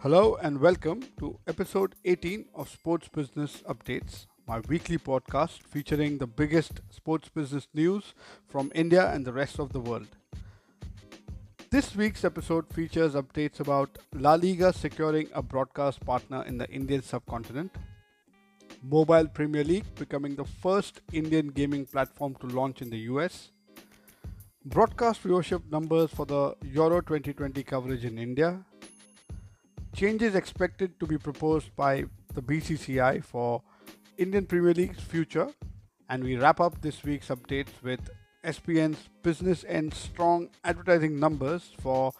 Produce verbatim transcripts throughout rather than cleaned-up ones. Hello and welcome to episode eighteen of Sports Business Updates, my weekly podcast featuring the biggest sports business news from India and the rest of the world. This week's episode features updates about La Liga securing a broadcast partner in the Indian subcontinent, Mobile Premier League becoming the first Indian gaming platform to launch in the U S, broadcast viewership numbers for the Euro twenty twenty coverage in India, changes expected to be proposed by the B C C I for Indian Premier League's future, and we wrap up this week's updates with E S P N's business and strong advertising numbers for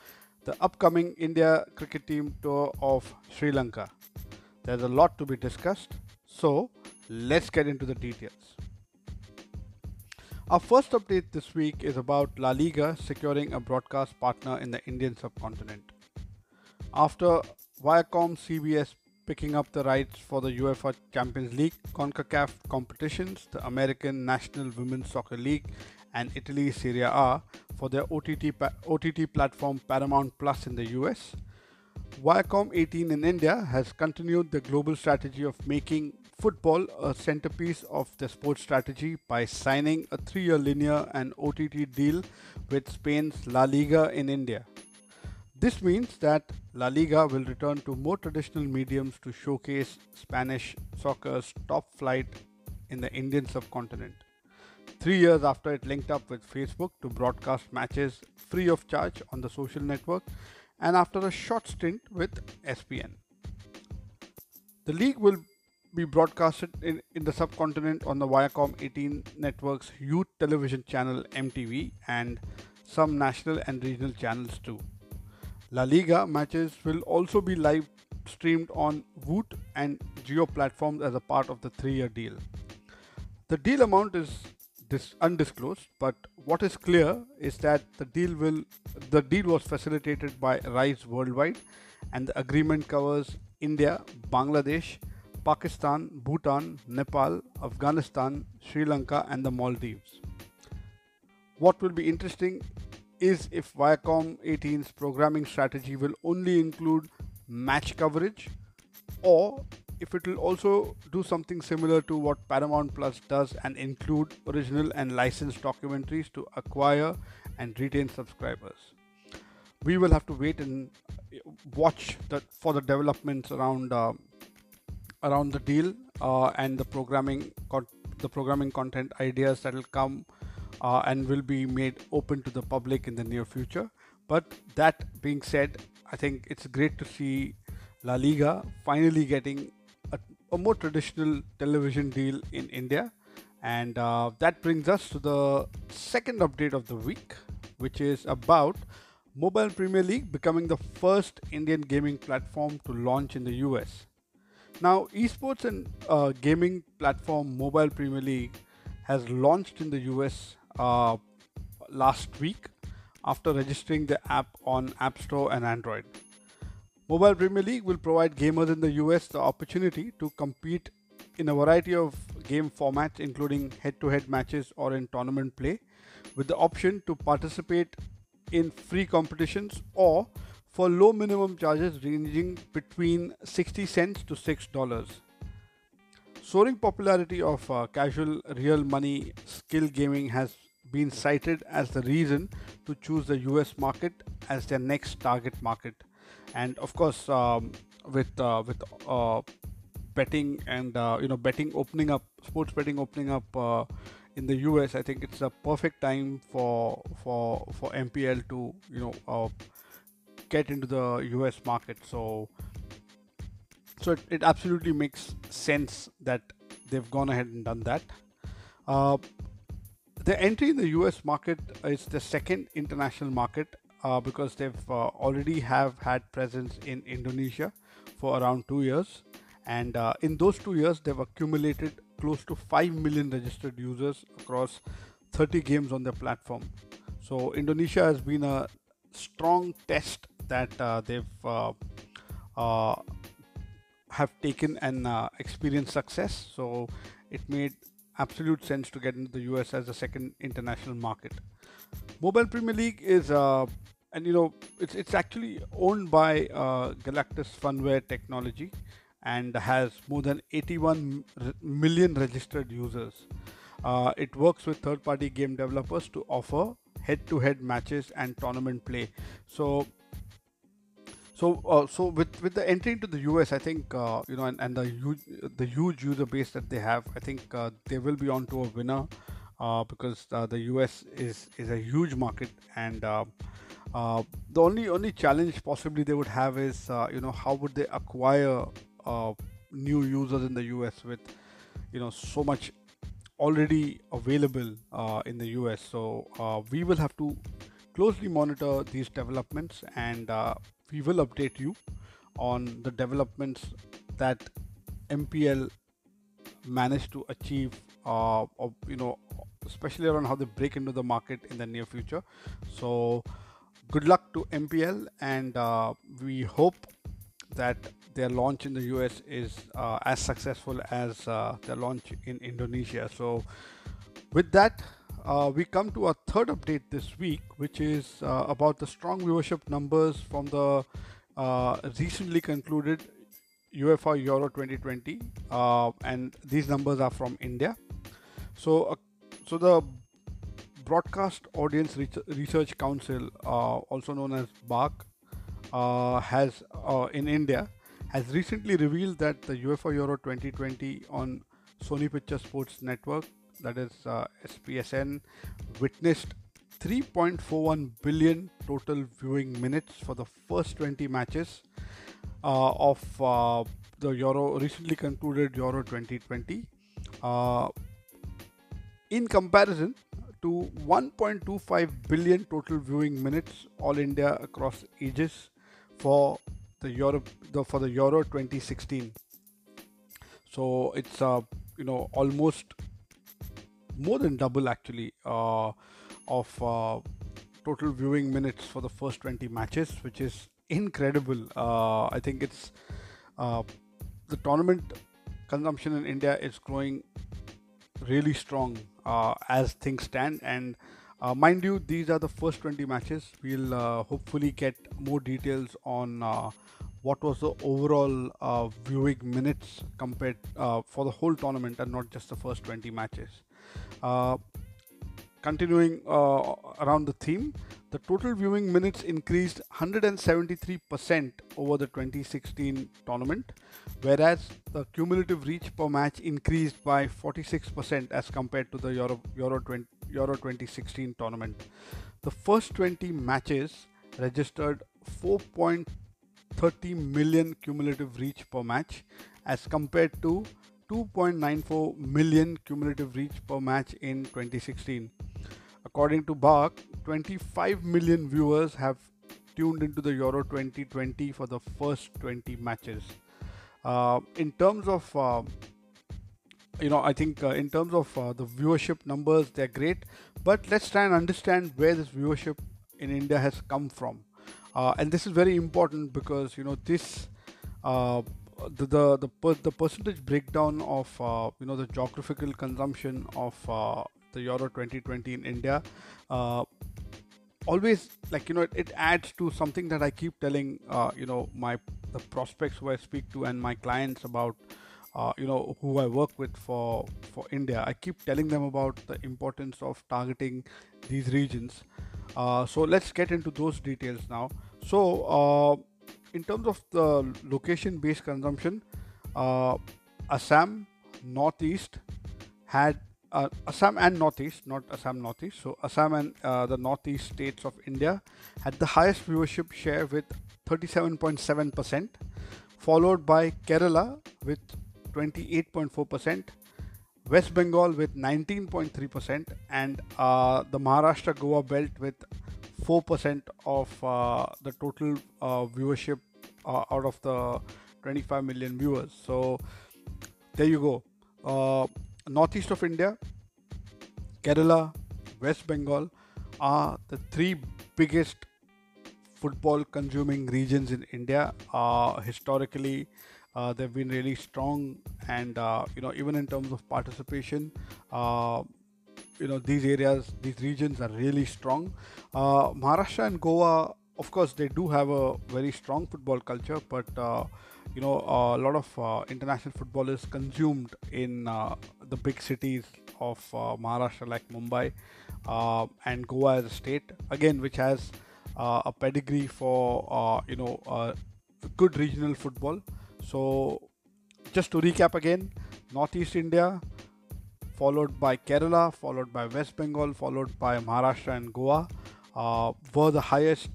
the upcoming India cricket team tour of Sri Lanka. There's a lot to be discussed, so let's get into the details. Our first update this week is about La Liga securing a broadcast partner in the Indian subcontinent. After Viacom C B S picking up the rights for the UEFA Champions League, CONCACAF competitions, the American National Women's Soccer League and Italy's Serie A for their O T T, pa- O T T platform Paramount Plus in the U S, Viacom eighteen in India has continued the global strategy of making football a centerpiece of the sports strategy by signing a three-year linear and O T T deal with Spain's La Liga in India. This means that La Liga will return to more traditional mediums to showcase Spanish soccer's top flight in the Indian subcontinent, three years after it linked up with Facebook to broadcast matches free of charge on the social network and after a short stint with E S P N. The league will be broadcasted in, in the subcontinent on the Viacom eighteen network's youth television channel M T V and some national and regional channels too. La Liga matches will also be live streamed on Voot and Jio platforms as a part of the three-year deal. The deal amount is dis- undisclosed, but what is clear is that the deal will the deal was facilitated by Rise Worldwide, and the agreement covers India, Bangladesh, Pakistan, Bhutan, Nepal, Afghanistan, Sri Lanka, and the Maldives. What will be interesting is if Viacom eighteen's programming strategy will only include match coverage, or if it will also do something similar to what Paramount Plus does and include original and licensed documentaries to acquire and retain subscribers. We will have to wait and watch the, for the developments around uh, around the deal uh, and the programming con- the programming content ideas that will come Uh, and will be made open to the public in the near future. But that being said, I think it's great to see La Liga finally getting a, a more traditional television deal in India. And uh, that brings us to the second update of the week, which is about Mobile Premier League becoming the first Indian gaming platform to launch in the U S. Now, esports and uh, gaming platform Mobile Premier League has launched in the U S Uh, last week after registering the app on App Store and Android. Mobile Premier League will provide gamers in the U S the opportunity to compete in a variety of game formats, including head-to-head matches or in tournament play, with the option to participate in free competitions or for low minimum charges ranging between sixty cents to six dollars. Soaring popularity of uh, casual real money skill gaming has been cited as the reason to choose the U S market as their next target market, and of course, um, with uh, with uh, betting and uh, you know betting opening up, sports betting opening up uh, in the U S, I think it's a perfect time for for for M P L to you know uh, get into the U S market. So, so it, it absolutely makes sense that they've gone ahead and done that. Uh, The entry in the U S market is the second international market uh, because they've uh, already have had presence in Indonesia for around two years. And uh, in those two years, they've accumulated close to five million registered users across thirty games on their platform. So Indonesia has been a strong test that uh, they've uh, uh, have taken and uh, experienced success. So it made absolute sense to get into the U S as a second international market. Mobile Premier League is uh, and you know it's it's actually owned by uh, Galactus Funware Technology and has more than eighty-one million registered users. Uh, it works with third-party game developers to offer head-to-head matches and tournament play. So, so, uh, so with with the entry into the U S, I think uh, you know, and, and the huge the huge user base that they have, I think uh, they will be onto a winner uh, because uh, the U S is is a huge market, and uh, uh, the only only challenge possibly they would have is uh, you know how would they acquire uh, new users in the U S with you know so much already available uh, in the U S. So uh, we will have to closely monitor these developments, and uh, we will update you on the developments that M P L managed to achieve, uh, of, you know, especially around how they break into the market in the near future. So good luck to M P L, and uh, we hope that their launch in the U S is uh, as successful as uh, their launch in Indonesia. So with that, uh, we come to our third update this week, which is uh, about the strong viewership numbers from the uh, recently concluded UEFA Euro twenty twenty, uh, and these numbers are from India. So, uh, so the Broadcast Audience Research Council, uh, also known as BARC, uh, has uh, in India has recently revealed that the UEFA Euro twenty twenty on Sony Picture Sports Network, that is uh, S P S N, witnessed three point four one billion total viewing minutes for the first twenty matches uh, of uh, the Euro recently concluded Euro twenty twenty, uh, in comparison to one point two five billion total viewing minutes all India across ages for the Europe the for the Euro twenty sixteen. So it's uh, you know almost more than double actually uh, of uh, total viewing minutes for the first twenty matches, which is incredible. uh, I think it's uh, the tournament consumption in India is growing really strong uh, as things stand, and Uh, mind you, these are the first twenty matches. We'll uh, hopefully get more details on uh, what was the overall uh, viewing minutes compared uh, for the whole tournament and not just the first twenty matches. Uh, continuing uh, around the theme, the total viewing minutes increased one hundred seventy-three percent over the twenty sixteen tournament, whereas the cumulative reach per match increased by forty-six percent as compared to the Euro, Euro, Euro twenty sixteen tournament. The first twenty matches registered four point three zero million cumulative reach per match as compared to two point nine four million cumulative reach per match in twenty sixteen. According to BARC, twenty-five million viewers have tuned into the Euro twenty twenty for the first twenty matches. Uh, in terms of, uh, you know, I think uh, in terms of uh, the viewership numbers, they're great. But let's try and understand where this viewership in India has come from. Uh, and this is very important because, you know, this, uh, the, the, the, per the percentage breakdown of, uh, you know, the geographical consumption of uh, the Euro twenty twenty in India, uh, always like you know it, it adds to something that I keep telling uh, you know my the prospects who I speak to and my clients about, uh, you know who I work with for for India. I keep telling them about the importance of targeting these regions. Uh, so let's get into those details now. So uh, in terms of the location-based consumption, uh, Assam Northeast had Uh, Assam and Northeast, not Assam Northeast. So Assam and uh, the Northeast states of India had the highest viewership share with thirty-seven point seven percent, followed by Kerala with twenty-eight point four percent, West Bengal with nineteen point three percent, and uh, the Maharashtra Goa belt with four percent of uh, the total uh, viewership uh, out of the twenty-five million viewers. So there you go. Uh, Northeast of India, Kerala, West Bengal are the three biggest football consuming regions in India. Uh, historically, uh, they've been really strong, and uh, you know even in terms of participation, uh, you know, these areas, these regions are really strong. Uh, Maharashtra and Goa, of course, they do have a very strong football culture, but uh, you know, a lot of uh, international football is consumed in uh, the big cities of uh, Maharashtra, like Mumbai, uh, and Goa as a state, again, which has uh, a pedigree for uh, you know uh, good regional football. So just to recap again, Northeast India, followed by Kerala, followed by West Bengal, followed by Maharashtra and Goa, uh, were the highest,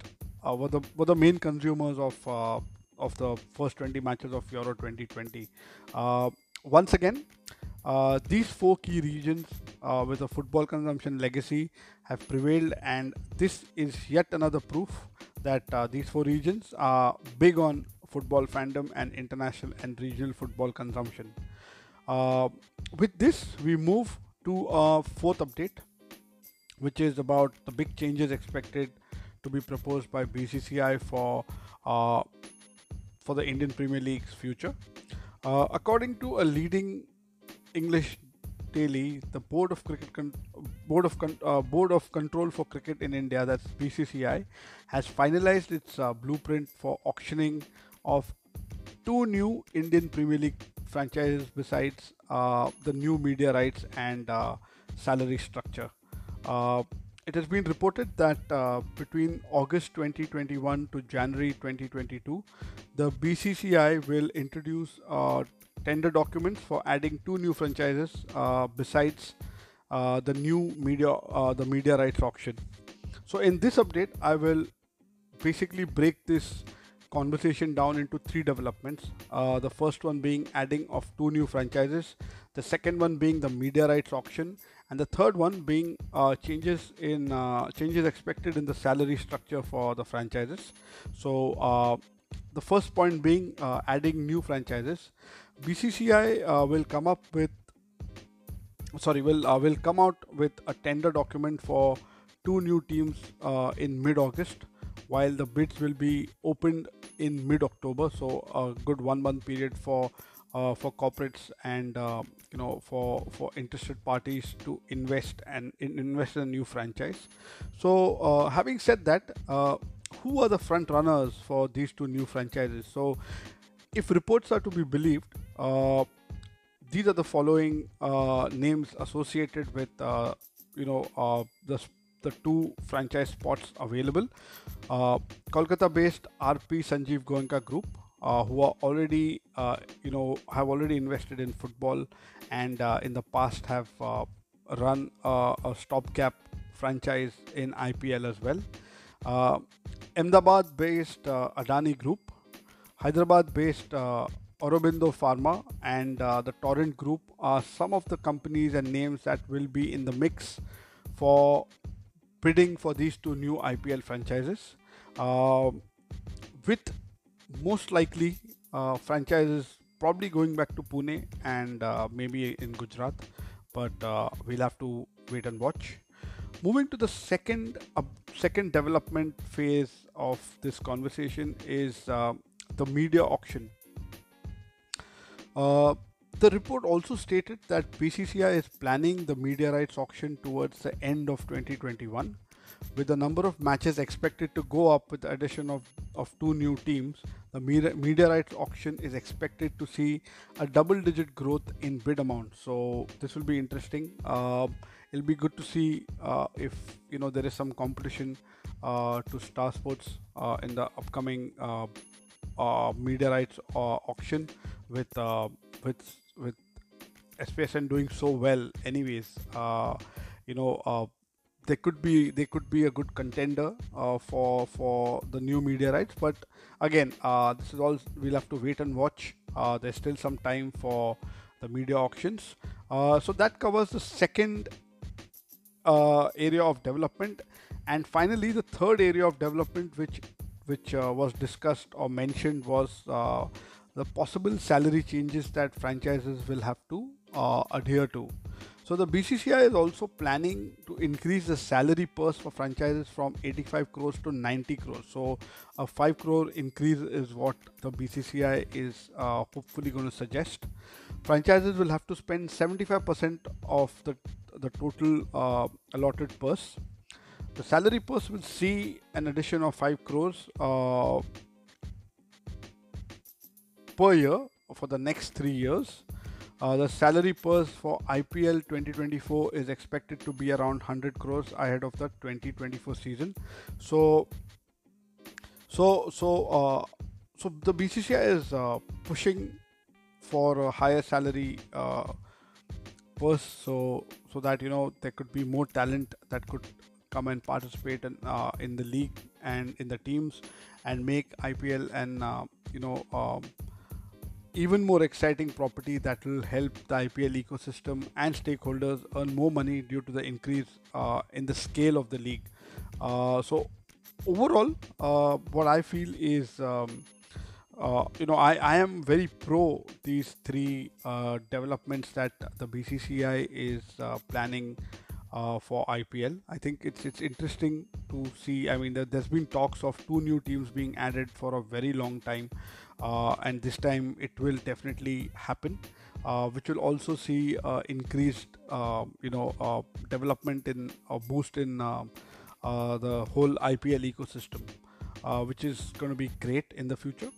uh, were the were the main consumers of uh, of the first twenty matches of Euro twenty twenty. Uh, once again, uh, these four key regions uh, with a football consumption legacy have prevailed, and this is yet another proof that uh, these four regions are big on football fandom and international and regional football consumption. Uh, with this, we move to a fourth update, which is about the big changes expected to be proposed by B C C I for uh, for the Indian Premier League's future. Uh, according to a leading English daily, the Board of Cricket Con- Board of Con- uh, Board of Control for Cricket in India, that's B C C I, has finalized its uh, blueprint for auctioning of two new Indian Premier League franchises besides uh, the new media rights and uh, salary structure. Uh, it has been reported that uh, between August twenty twenty-one to January twenty twenty-two, the B C C I will introduce uh, tender documents for adding two new franchises uh, besides uh, the new media uh, the media rights auction. So in this update, I will basically break this conversation down into three developments. Uh, the first one being adding of two new franchises, the second one being the media rights auction, and the third one being uh, changes in uh, changes expected in the salary structure for the franchises. So uh, the first point being uh, adding new franchises. B C C I uh, will come up with sorry will uh, will come out with a tender document for two new teams uh, in mid-August, while the bids will be opened in mid-October, so a good one-month period for uh, for corporates and uh, you know for for interested parties to invest and in, invest in a new franchise. So, uh, having said that, uh, who are the front runners for these two new franchises? So, if reports are to be believed, uh, these are the following uh, names associated with uh, you know uh, the. the two franchise spots available. Uh, Kolkata-based R P Sanjeev Goenka Group, uh, who are already, uh, you know, have already invested in football and uh, in the past have uh, run uh, a stopgap franchise in I P L as well. Uh, Ahmedabad-based uh, Adani Group, Hyderabad-based uh, Aurobindo Pharma, and uh, the Torrent Group are some of the companies and names that will be in the mix for bidding for these two new I P L franchises, uh, with most likely uh, franchises probably going back to Pune and uh, maybe in Gujarat, but uh, we'll have to wait and watch. Moving to the second uh, second development phase of this conversation is uh, the media auction. Uh, The report also stated that B C C I is planning the media rights auction towards the end of twenty twenty-one, with the number of matches expected to go up with the addition of, of two new teams. The media, media rights auction is expected to see a double-digit growth in bid amount. So this will be interesting. Uh, it'll be good to see uh, if you know there is some competition uh, to Star Sports uh, in the upcoming uh, uh, media rights uh, auction with uh, with. with S P S N doing so well anyways. uh, you know uh, they could be they could be a good contender uh, for for the new media rights, but again, uh, this is all we'll have to wait and watch. Uh, there's still some time for the media auctions. Uh, so that covers the second uh, area of development, and finally the third area of development which which uh, was discussed or mentioned was uh, the possible salary changes that franchises will have to uh, adhere to. So the B C C I is also planning to increase the salary purse for franchises from eighty-five crores to ninety crores. So a five crore increase is what the B C C I is uh, hopefully going to suggest. Franchises will have to spend seventy-five percent of the the total uh, allotted purse. The salary purse will see an addition of five crores uh, per year for the next three years. Uh, the salary purse for I P L twenty twenty-four is expected to be around one hundred crores ahead of the twenty twenty-four season. So, so, so, uh, so the B C C I is uh, pushing for a higher salary uh, purse, so so that you know there could be more talent that could come and participate in uh, in the league and in the teams and make I P L and uh, you know. Uh, even more exciting property that will help the I P L ecosystem and stakeholders earn more money due to the increase uh, in the scale of the league. Uh, so overall, uh, what I feel is, um, uh, you know, I, I am very pro these three uh, developments that the B C C I is uh, planning uh, for I P L. I think it's it's interesting to see. I mean, there, there's been talks of two new teams being added for a very long time. Uh, and this time it will definitely happen, uh, which will also see uh, increased, uh, you know, uh, development in or uh, boost in uh, uh, the whole I P L ecosystem, uh, which is going to be great in the future.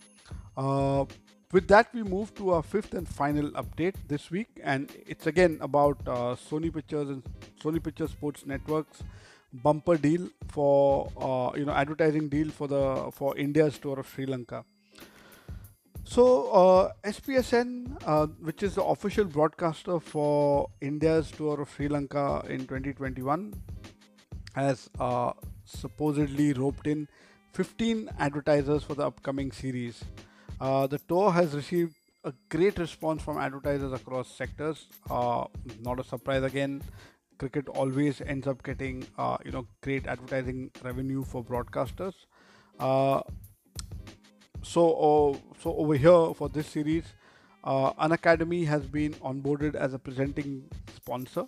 Uh, with that, we move to our fifth and final update this week, and it's again about uh, Sony Pictures and Sony Picture Sports Network's bumper deal for uh, you know advertising deal for the for India's tour of Sri Lanka. So, uh, S P S N, uh, which is the official broadcaster for India's tour of Sri Lanka in twenty twenty-one, has uh, supposedly roped in fifteen advertisers for the upcoming series. Uh, the tour has received a great response from advertisers across sectors. Uh, not a surprise again. Cricket always ends up getting, uh, you know, great advertising revenue for broadcasters. Uh, So, uh, so over here for this series, uh, Unacademy has been onboarded as a presenting sponsor.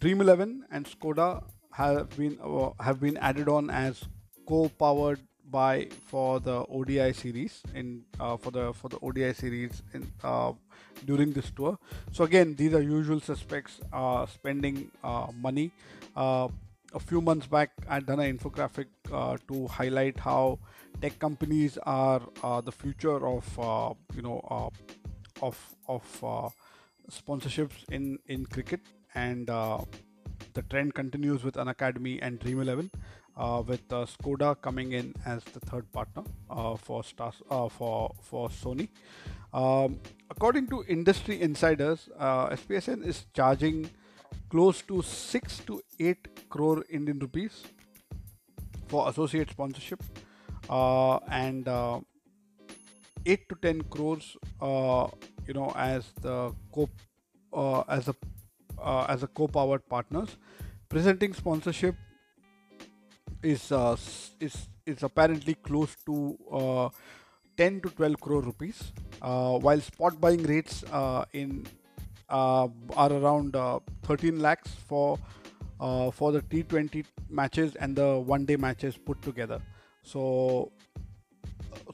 Dream eleven and Skoda have been uh, have been added on as co-powered by for the O D I series in uh, for the for the O D I series in uh, during this tour. So again, these are usual suspects uh, spending uh, money. Uh, A few months back, I'd done an infographic uh, to highlight how tech companies are uh, the future of uh, you know uh, of of uh, sponsorships in in cricket, and uh, the trend continues with Unacademy and Dream eleven, uh, with uh, Skoda coming in as the third partner uh, for Star uh, for for Sony. Um, according to industry insiders, uh, S P S N is charging close to six to eight crore Indian rupees for associate sponsorship, uh, and uh, eight to ten crores uh, you know as the co uh, as a uh, as a co-powered partners. Presenting sponsorship is uh, is is apparently close to uh, ten to twelve crore rupees, uh, while spot buying rates uh, in Uh, are around uh, thirteen lakhs for uh, for the T twenty matches and the one day matches put together. So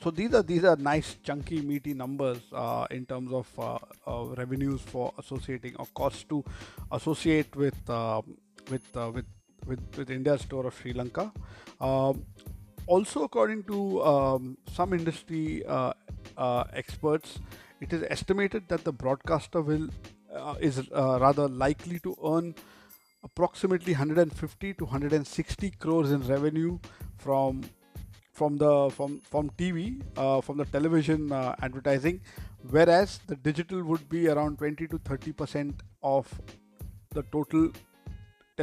so these are these are nice chunky meaty numbers uh, in terms of uh, uh, revenues for associating or costs to associate with uh, with, uh, with with with India's tour of Sri Lanka. Uh, also, according to um, some industry uh, uh, experts, it is estimated that the broadcaster will Uh, is uh, rather likely to earn approximately one hundred fifty to one hundred sixty crores in revenue from from the from from T V uh, from the television uh, advertising, whereas the digital would be around twenty to thirty percent of the total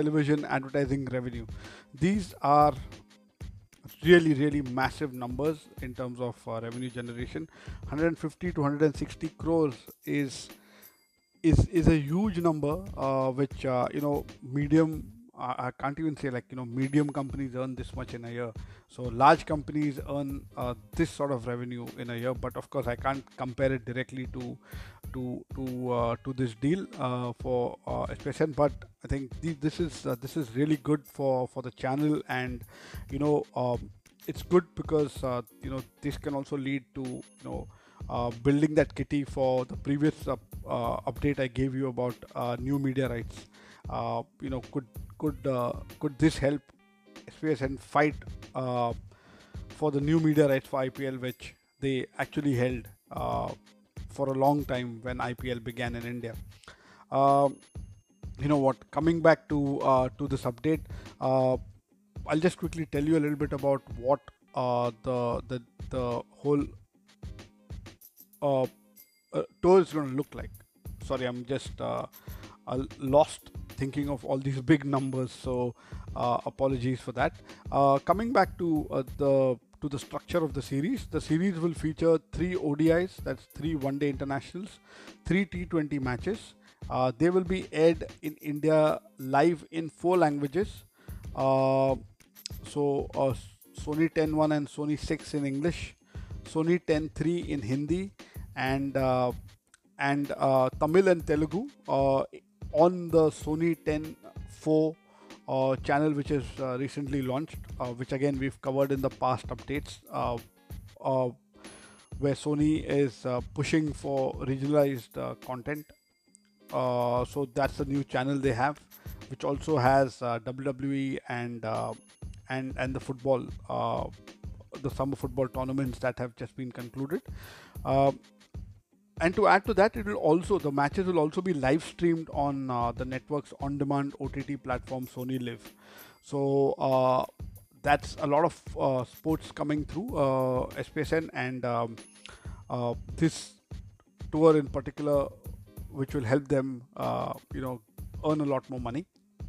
television advertising revenue. These are really really massive numbers in terms of uh, revenue generation. one hundred fifty to one hundred sixty crores is is is a huge number, uh, which uh, you know medium uh, I can't even say, like, you know medium companies earn this much in a year. So large companies earn uh, this sort of revenue in a year, but of course I can't compare it directly to to to uh, to this deal uh, for uh, S P S N, but I think th this is uh, this is really good for for the channel, and you know um, it's good because uh, you know this can also lead to you know Uh, building that kitty for the previous uh, uh, update I gave you about uh, new media rights. uh, you know, could could uh, could this help S P S N fight uh, for the new media rights for I P L, which they actually held uh, for a long time when I P L began in India? Uh, you know what? Coming back to uh, to this update, uh, I'll just quickly tell you a little bit about what uh, the the the whole uh, uh, tour is going to look like. Sorry, I'm just uh, lost thinking of all these big numbers, so uh, apologies for that. Uh, coming back to uh, the to the structure of the series, the series will feature three O D Is, that's three one-day internationals, three T twenty matches. Uh, they will be aired in India live in four languages. Uh, so uh, Sony ten one and Sony six in English, Sony ten three in Hindi, and uh, and uh, Tamil and Telugu uh, on the Sony ten four uh, channel, which is uh, recently launched, uh, which again we've covered in the past updates, uh, uh, where Sony is uh, pushing for regionalized uh, content. Uh, so that's the new channel they have, which also has uh, W W E and uh, and and the football, uh, the summer football tournaments that have just been concluded. Uh, and to add to that, it will also the matches will also be live streamed on uh, the network's on-demand O T T platform Sony Live. So uh, that's a lot of uh, sports coming through uh, S P S N, and um, uh, this tour in particular, which will help them, uh, you know, earn a lot more money,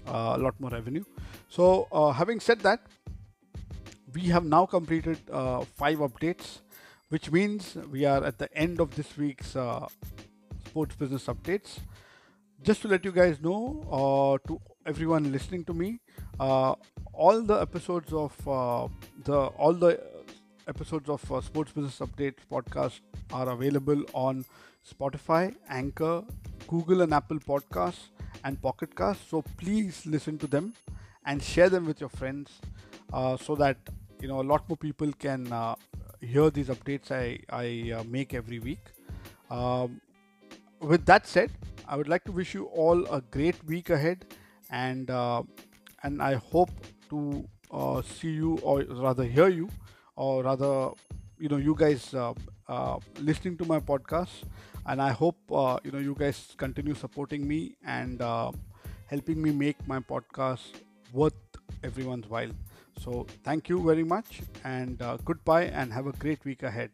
uh, a lot more revenue. So, uh, having said that, we have now completed uh, five updates, which means we are at the end of this week's uh, sports business updates. Just to let you guys know, uh, to everyone listening to me, uh, all the episodes of uh, the all the episodes of uh, Sports Business Updates podcast are available on Spotify, Anchor, Google and Apple Podcasts, and Pocket Casts. So please listen to them and share them with your friends, uh, so that you know a lot more people can uh, hear these updates I, I uh, make every week. Um, with that said, I would like to wish you all a great week ahead, and uh, and I hope to uh, see you, or rather hear you, or rather you know you guys uh, uh, listening to my podcast. And I hope uh, you know you guys continue supporting me and uh, helping me make my podcast worth everyone's while. So thank you very much, and uh, goodbye, and have a great week ahead.